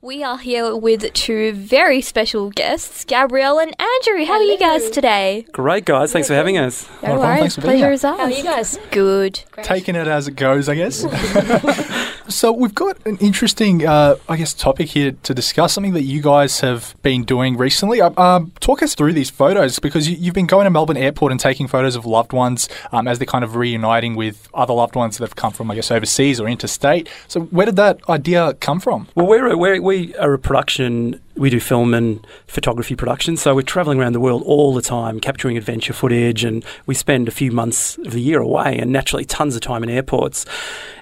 We are here with two very special guests, Gabrielle and Andrew. How are you guys today? Great, guys. Thanks for having us. No worries. Thanks for being here. Pleasure is ours. How are you guys? Good. Great. Taking it as it goes, I guess. So we've got an interesting, topic here to discuss, something that you guys have been doing recently. Talk us through these photos, because you've been going to Melbourne Airport and taking photos of loved ones as they're kind of reuniting with other loved ones that have come from, overseas or interstate. So where did that idea come from? Well, we are a production. We do film and photography production, so we're travelling around the world all the time, capturing adventure footage, and we spend a few months of the year away and naturally tons of time in airports.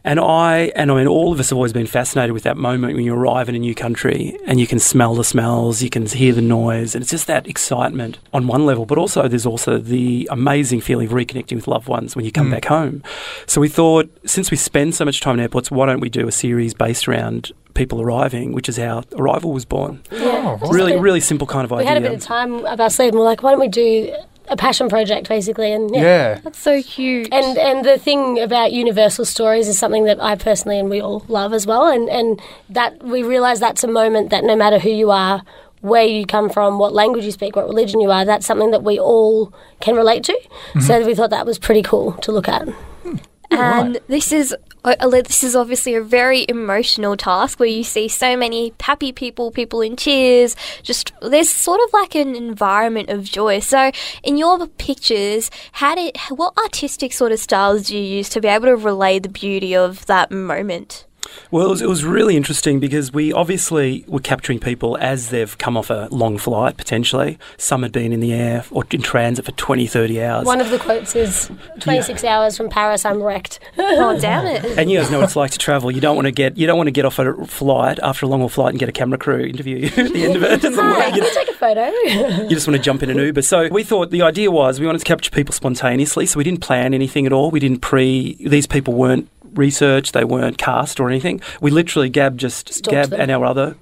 And all of us have always been fascinated with that moment when you arrive in a new country and you can smell the smells, you can hear the noise, and it's just that excitement on one level. But also there's also the amazing feeling of reconnecting with loved ones when you come back home. So we thought, since we spend so much time in airports, why don't we do a series based around people arriving, which is how Arrival was born. Yeah. Oh, really simple kind of idea. We had a bit of time up our sleeve and we're like, why don't we do a passion project, basically? And yeah. That's so huge. And the thing about universal stories is something that I personally and we all love as well. And that we realise that's a moment that no matter who you are, where you come from, what language you speak, what religion you are, that's something that we all can relate to. Mm-hmm. So we thought that was pretty cool to look at. And right. This is obviously a very emotional task where you see so many happy people in tears. Just there's sort of like an environment of joy. So in your pictures, what artistic sort of styles do you use to be able to relay the beauty of that moment? Well, it was really interesting because we obviously were capturing people as they've come off a long flight, potentially. Some had been in the air or in transit for 20, 30 hours. One of the quotes is, 26 hours from Paris, I'm wrecked. Oh, damn it. And you guys know what it's like to travel. You don't want to get off a flight after a long haul flight and get a camera crew interview you at the end of it. Can you take a photo? You just want to jump in an Uber. So we thought the idea was we wanted to capture people spontaneously, so we didn't plan anything at all. These people weren't research, they weren't cast or anything. We literally, Gab and our other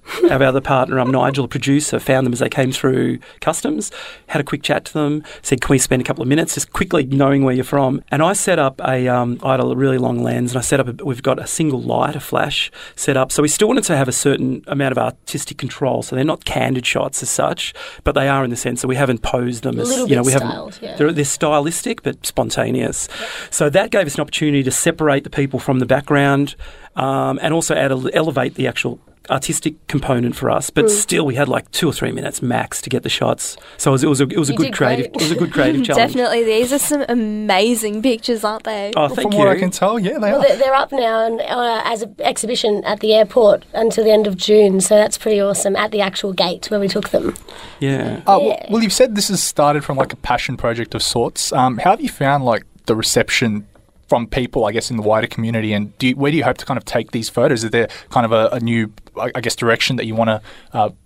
partner, Nigel, producer, found them as they came through customs, had a quick chat to them, said, can we spend a couple of minutes just quickly knowing where you're from? And I set up I had a really long lens and I set up, we've got a single light, a flash set up. So we still wanted to have a certain amount of artistic control. So they're not candid shots as such, but they are in the sense that we haven't posed them as, we haven't, yeah. They're stylistic but spontaneous. Yep. So that gave us an opportunity to separate the people from the background and also elevate the actual artistic component for us, but still we had like 2 or 3 minutes max to get the shots. So it was a good creative challenge. Definitely, these are some amazing pictures, aren't they? Oh, thank you. From what I can tell, yeah, they are. They're up now and as an exhibition at the airport until the end of June. So that's pretty awesome. At the actual gate where we took them. Yeah. Well, you've said this has started from like a passion project of sorts. How have you found like the reception from people, I guess, in the wider community, and where do you hope to kind of take these photos? Is there kind of a new, I guess, direction that you want to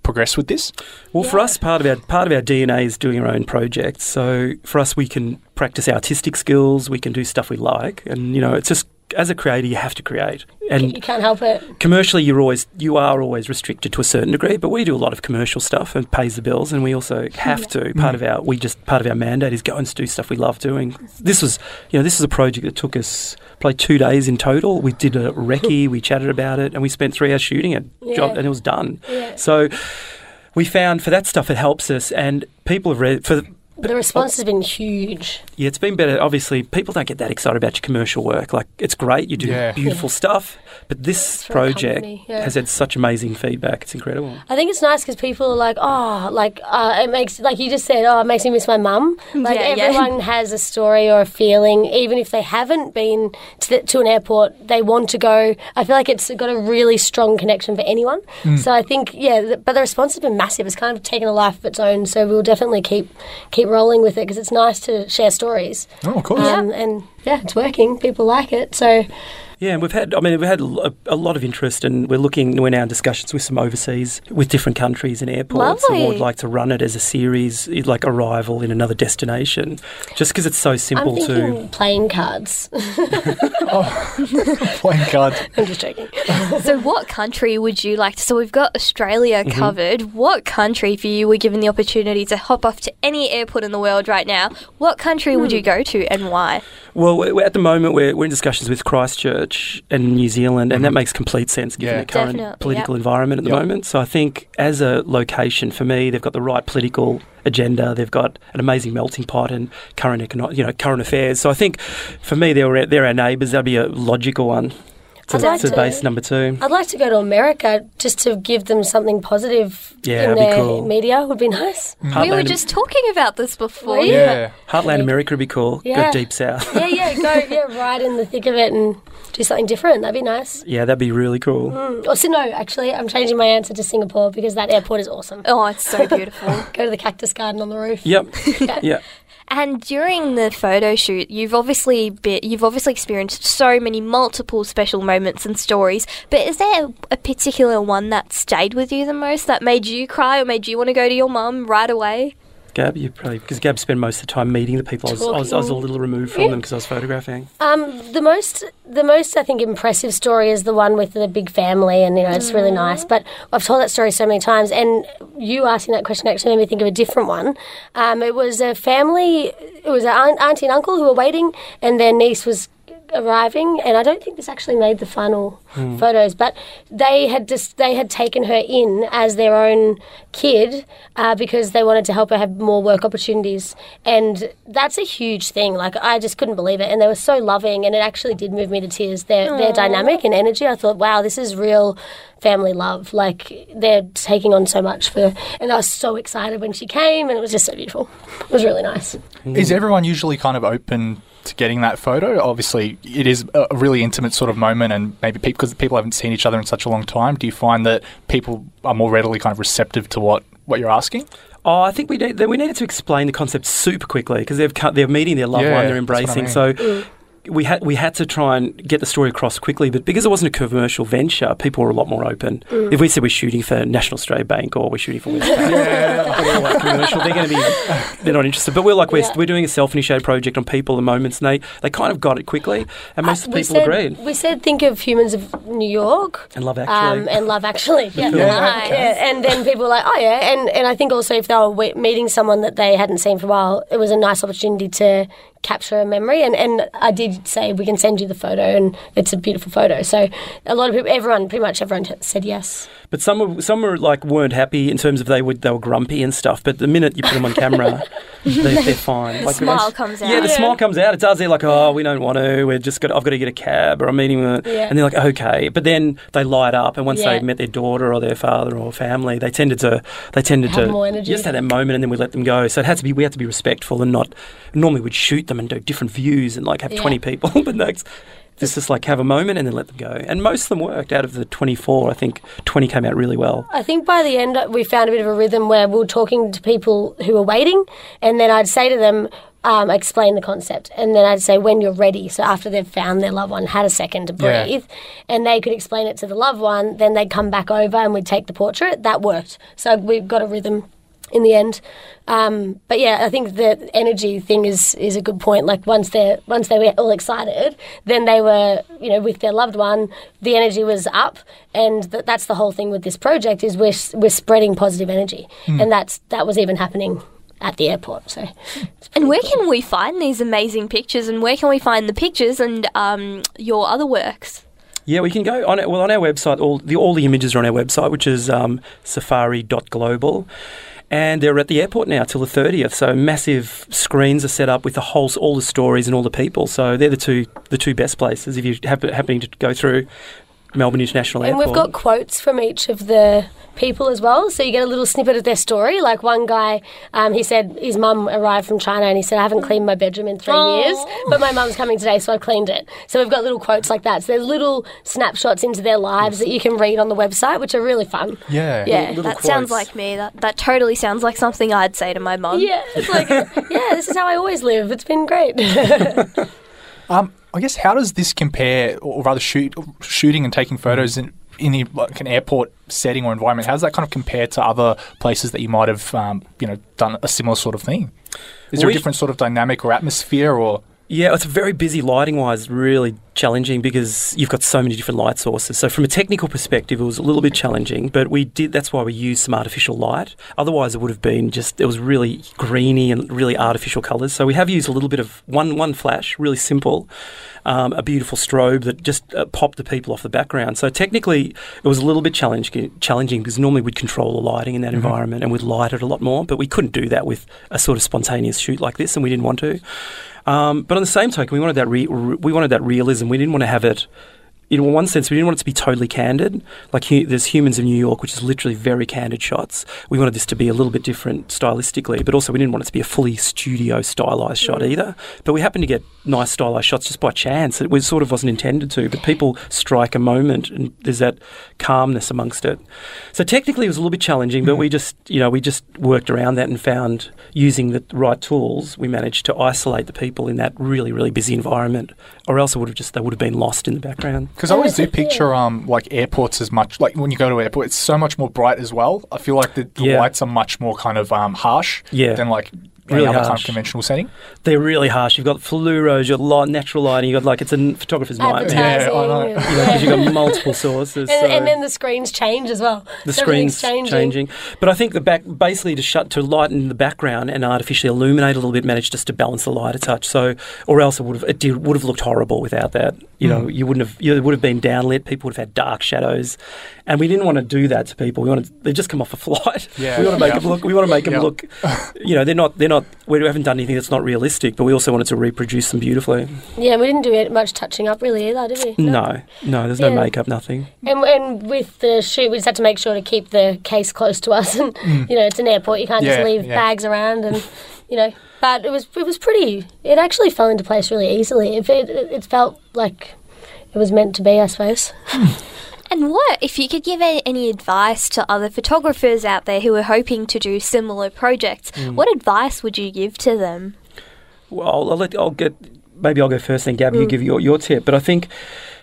progress with this? Well, for us, part of our DNA is doing our own projects. So for us, we can practice our artistic skills, we can do stuff we like, and it's just, as a creator, you have to create, and you can't help it. Commercially, you are always restricted to a certain degree, but we do a lot of commercial stuff and pays the bills, and we also have to. Part of our mandate is go and do stuff we love doing. This is a project that took us probably 2 days in total. We did a recce, we chatted about it, and we spent 3 hours shooting it, and it was done. Yeah. So we found for that stuff it helps us, and people have read for. The response has been huge. Yeah, it's been better. Obviously, people don't get that excited about your commercial work. Like, it's great, you do beautiful stuff, but this project has had such amazing feedback. It's incredible. I think it's nice because people are like, it makes, like you just said, it makes me miss my mum. Like, everyone has a story or a feeling, even if they haven't been to an airport, they want to go. I feel like it's got a really strong connection for anyone. Mm. So I think, but the response has been massive. It's kind of taken a life of its own, so we'll definitely keep rolling with it because it's nice to share stories. Oh, of course. It's working. People like it. So, yeah, and we've had a lot of interest, and we're now in discussions with some overseas, with different countries and airports. Lovely. And we'd like to run it as a series, like Arrival in another destination, just because it's so simple to playing cards. Playing cards. I'm just joking. So what country would you like to... So we've got Australia covered. Mm-hmm. What country, if you were given the opportunity to hop off to any airport in the world right now, what country would you go to and why? Well, at the moment, we're in discussions with Christchurch, knowledge in New Zealand, and that makes complete sense given the current political environment at the moment. So I think as a location, for me, they've got the right political agenda. They've got an amazing melting pot and current current affairs. So I think for me, they're our neighbours. That'd be a logical one. To base number two. I'd like to go to America just to give them something positive in their media would be nice. Mm. We were just talking about this before. Yeah. Heartland America would be cool. Yeah. Go deep south. Go right in the thick of it and do something different. That'd be nice. Yeah, that'd be really cool. Mm. Also, no, actually, I'm changing my answer to Singapore because that airport is awesome. Oh, it's so beautiful. Go to the cactus garden on the roof. Yep. Yeah. And during the photo shoot, you've obviously experienced so many multiple special moments and stories, but is there a particular one that stayed with you the most, that made you cry or made you want to go to your mum right away? Gab, you probably, because Gab spent most of the time meeting the people. I was a little removed from them because I was photographing. The most I think impressive story is the one with the big family, and it's really nice. But I've told that story so many times, and you asking that question actually made me think of a different one. It was a family. It was an auntie and uncle who were waiting, and their niece was arriving, and I don't think this actually made the final photos, but they had taken her in as their own kid because they wanted to help her have more work opportunities, and that's a huge thing. Like, I just couldn't believe it, and they were so loving, and it actually did move me to tears. Their dynamic and energy, I thought, wow, this is real family love. Like, they're taking on so much and I was so excited when she came, and it was just so beautiful. It was really nice. Is everyone usually kind of open to getting that photo? Obviously, it is a really intimate sort of moment, and maybe because people haven't seen each other in such a long time, do you find that people are more readily kind of receptive to what you're asking? Oh, I think we needed to explain the concept super quickly because they're meeting their loved one, they're embracing. That's what I mean. So. We had to try and get the story across quickly, but because it wasn't a commercial venture, people were a lot more open. Mm. If we said we're shooting for National Australia Bank or we're shooting for Winslow, commercial, they're not interested. But we're like, we're doing a self-initiated project on people and moments, and they kind of got it quickly, and most of the people agreed. We said think of Humans of New York and Love Actually, and then people were like, oh yeah, and I think also if they were meeting someone that they hadn't seen for a while, it was a nice opportunity to capture a memory, and I did say we can send you the photo, and it's a beautiful photo. So a lot of people, pretty much everyone said yes. But some were like weren't happy in terms of they were grumpy and stuff. But the minute you put them on camera, they're fine. The smile comes out. Yeah, the smile comes out. It's us. They're like, oh, we don't want to. I've got to get a cab, or I'm meeting with. Yeah. And they're like, okay. But then they light up, and once they met their daughter or their father or family, they tended to have more energy. Just had that moment, and then we let them go. So we had to be respectful and not. Normally we'd shoot them and do different views and like have 20 people, but that's just like have a moment and then let them go. And most of them worked. Out of the 24, I think 20 came out really well. I think by the end we found a bit of a rhythm where we were talking to people who were waiting, and then I'd say to them, explain the concept, and then I'd say when you're ready. So after they've found their loved one, had a second to breathe, and they could explain it to the loved one, then they'd come back over and we'd take the portrait. That worked. So we've got a rhythm in the end. But yeah, I think the energy thing is a good point. Like once they were all excited, then they were, with their loved one, the energy was up, and that's the whole thing with this project is we're spreading positive energy, and that was even happening at the airport. So, and where can we find these amazing pictures, and where can we find the pictures and your other works? Yeah, we can go on it. Well, on our website, all the images are on our website, which is safari.global. And they're at the airport now till the 30th. So massive screens are set up with all the stories and all the people. So they're the two best places if you're happening to go through Melbourne International Airport. And we've got quotes from each of the people as well, so you get a little snippet of their story. Like one guy, he said his mum arrived from China and he said, I haven't cleaned my bedroom in 3 years, but my mum's coming today, so I've cleaned it. So we've got little quotes like that. So there's little snapshots into their lives that you can read on the website, which are really fun. Yeah. Yeah, that quotes. Sounds like me. That totally sounds like something I'd say to my mum. Yeah, it's like, yeah, this is how I always live. It's been great. I guess how does this compare, or rather shooting and taking photos in an airport setting or environment? How does that kind of compare to other places that you might have, done a similar sort of thing? Is there a different sort of dynamic or atmosphere or? Yeah, it's very busy lighting-wise, really challenging because you've got so many different light sources. So from a technical perspective, it was a little bit challenging, but we did. That's why we used some artificial light. Otherwise, it would have been just, it was really greeny and really artificial colours. So we have used a little bit of one flash, really simple, a beautiful strobe that just popped the people off the background. So technically, it was a little bit challenging because normally we'd control the lighting in that mm-hmm. environment and we'd light it a lot more, but we couldn't do that with a sort of spontaneous shoot like this, and we didn't want to. But on the same token, we wanted that realism. We didn't want to have it, in one sense, we didn't want it to be totally candid. Like there's Humans of New York, which is literally very candid shots. We wanted this to be a little bit different stylistically, but also we didn't want it to be a fully studio stylized shot either. But we happened to get nice stylized shots just by chance. It sort of wasn't intended to, but people strike a moment and there's that calmness amongst it. So technically it was a little bit challenging, but we just worked around that and found, using the right tools, we managed to isolate the people in that really, really busy environment, or else they would have been lost in the background. Because I always do picture like airports as much, like when you go to an airport, it's so much more bright as well. I feel like the lights are much more kind of harsh than like any other kind of conventional setting. They're really harsh. You've got fluoros, you've got natural lighting, you've got like, it's a photographer's nightmare. Yeah, I know. Because you've got multiple sources. And then the screens change as well. The screens changing. But I think the back, basically to lighten the background and artificially illuminate a little bit, managed just to balance the light a touch. So, or else it would have looked horrible without that. You know, it would have been downlit. People would have had dark shadows, and we didn't want to do that to people. They just come off a flight. Yeah. We want to make them look. We want to make them look. You know, they're not. We haven't done anything that's not realistic, but we also wanted to reproduce them beautifully. Yeah, we didn't do much touching up really either, did we? No. There's no makeup, nothing. And with the shoot, we just had to make sure to keep the case close to us, and you know, it's an airport. You can't just leave bags around and. You know, but it was pretty. It actually fell into place really easily. It felt like it was meant to be, I suppose. And what if you could give any advice to other photographers out there who are hoping to do similar projects? What advice would you give to them? Well, maybe I'll go first, then Gab, you give your tip. But I think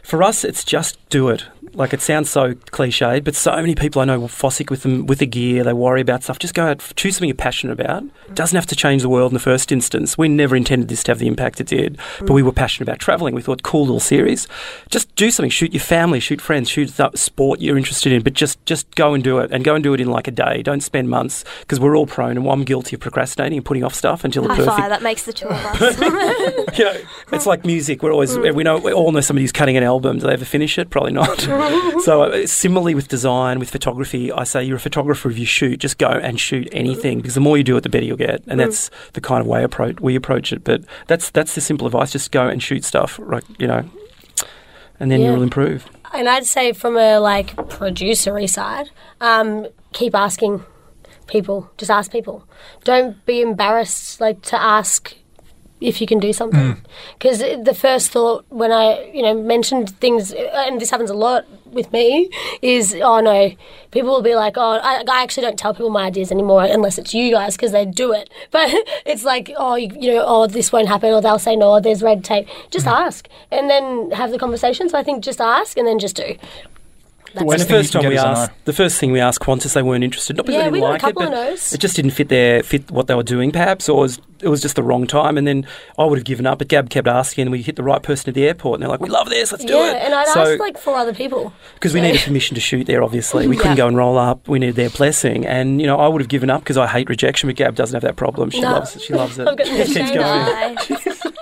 for us, it's just do it. Like, it sounds so cliched, but so many people I know will fossick with the gear. They worry about stuff. Just go out, choose something you're passionate about. It doesn't have to change the world in the first instance. We never intended this to have the impact it did, but we were passionate about travelling. We thought, cool little series. Just do something. Shoot your family, shoot friends, shoot sport you're interested in, but just go and do it, and go and do it in like a day. Don't spend months, because we're all prone, and I'm guilty of procrastinating and putting off stuff until the perfect. That makes the two of us. You know, it's like music. We're always we all know somebody who's cutting an album. Do they ever finish it? Probably not. So similarly with design, with photography, I say you're a photographer if you shoot. Just go and shoot anything, because the more you do it, the better you'll get. And that's the kind of way we approach it. But that's the simple advice. Just go and shoot stuff, right? You know, and then you'll improve. And I'd say from a like producery side, keep asking people. Just ask people. Don't be embarrassed to ask if you can do something, because the first thought when I mentioned things, and this happens a lot with me, is oh no, people will be like oh I actually don't tell people my ideas anymore unless it's you guys, because they do it, but it's like oh this won't happen, or they'll say no, or there's red tape. Just ask and then have the conversation. So I think just ask and then just do. The first thing we asked Qantas, they weren't interested. Not because they didn't like it, but it just didn't fit what they were doing, perhaps, or it was just the wrong time. And then I would have given up, but Gab kept asking, and we hit the right person at the airport. And they're like, "We love this, let's do it." And I'd asked four other people because we needed permission to shoot there. Obviously, we couldn't go and roll up. We needed their blessing. And I would have given up because I hate rejection, but Gab doesn't have that problem. She loves it. She loves it. I've got the shame.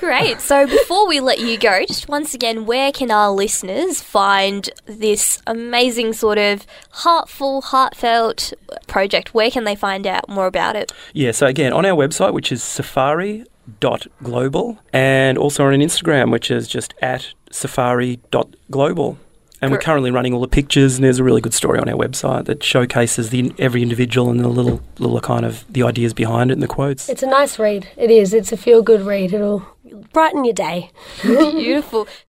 Great. So before we let you go, just once again, where can our listeners find this amazing sort of heartfelt project? Where can they find out more about it? Yeah, so again, on our website, which is safari.global, and also on Instagram, which is just at safari.global. And we're currently running all the pictures, and there's a really good story on our website that showcases every individual and the little kind of the ideas behind it and the quotes. It's a nice read. It is. It's a feel-good read. It'll brighten your day. Beautiful.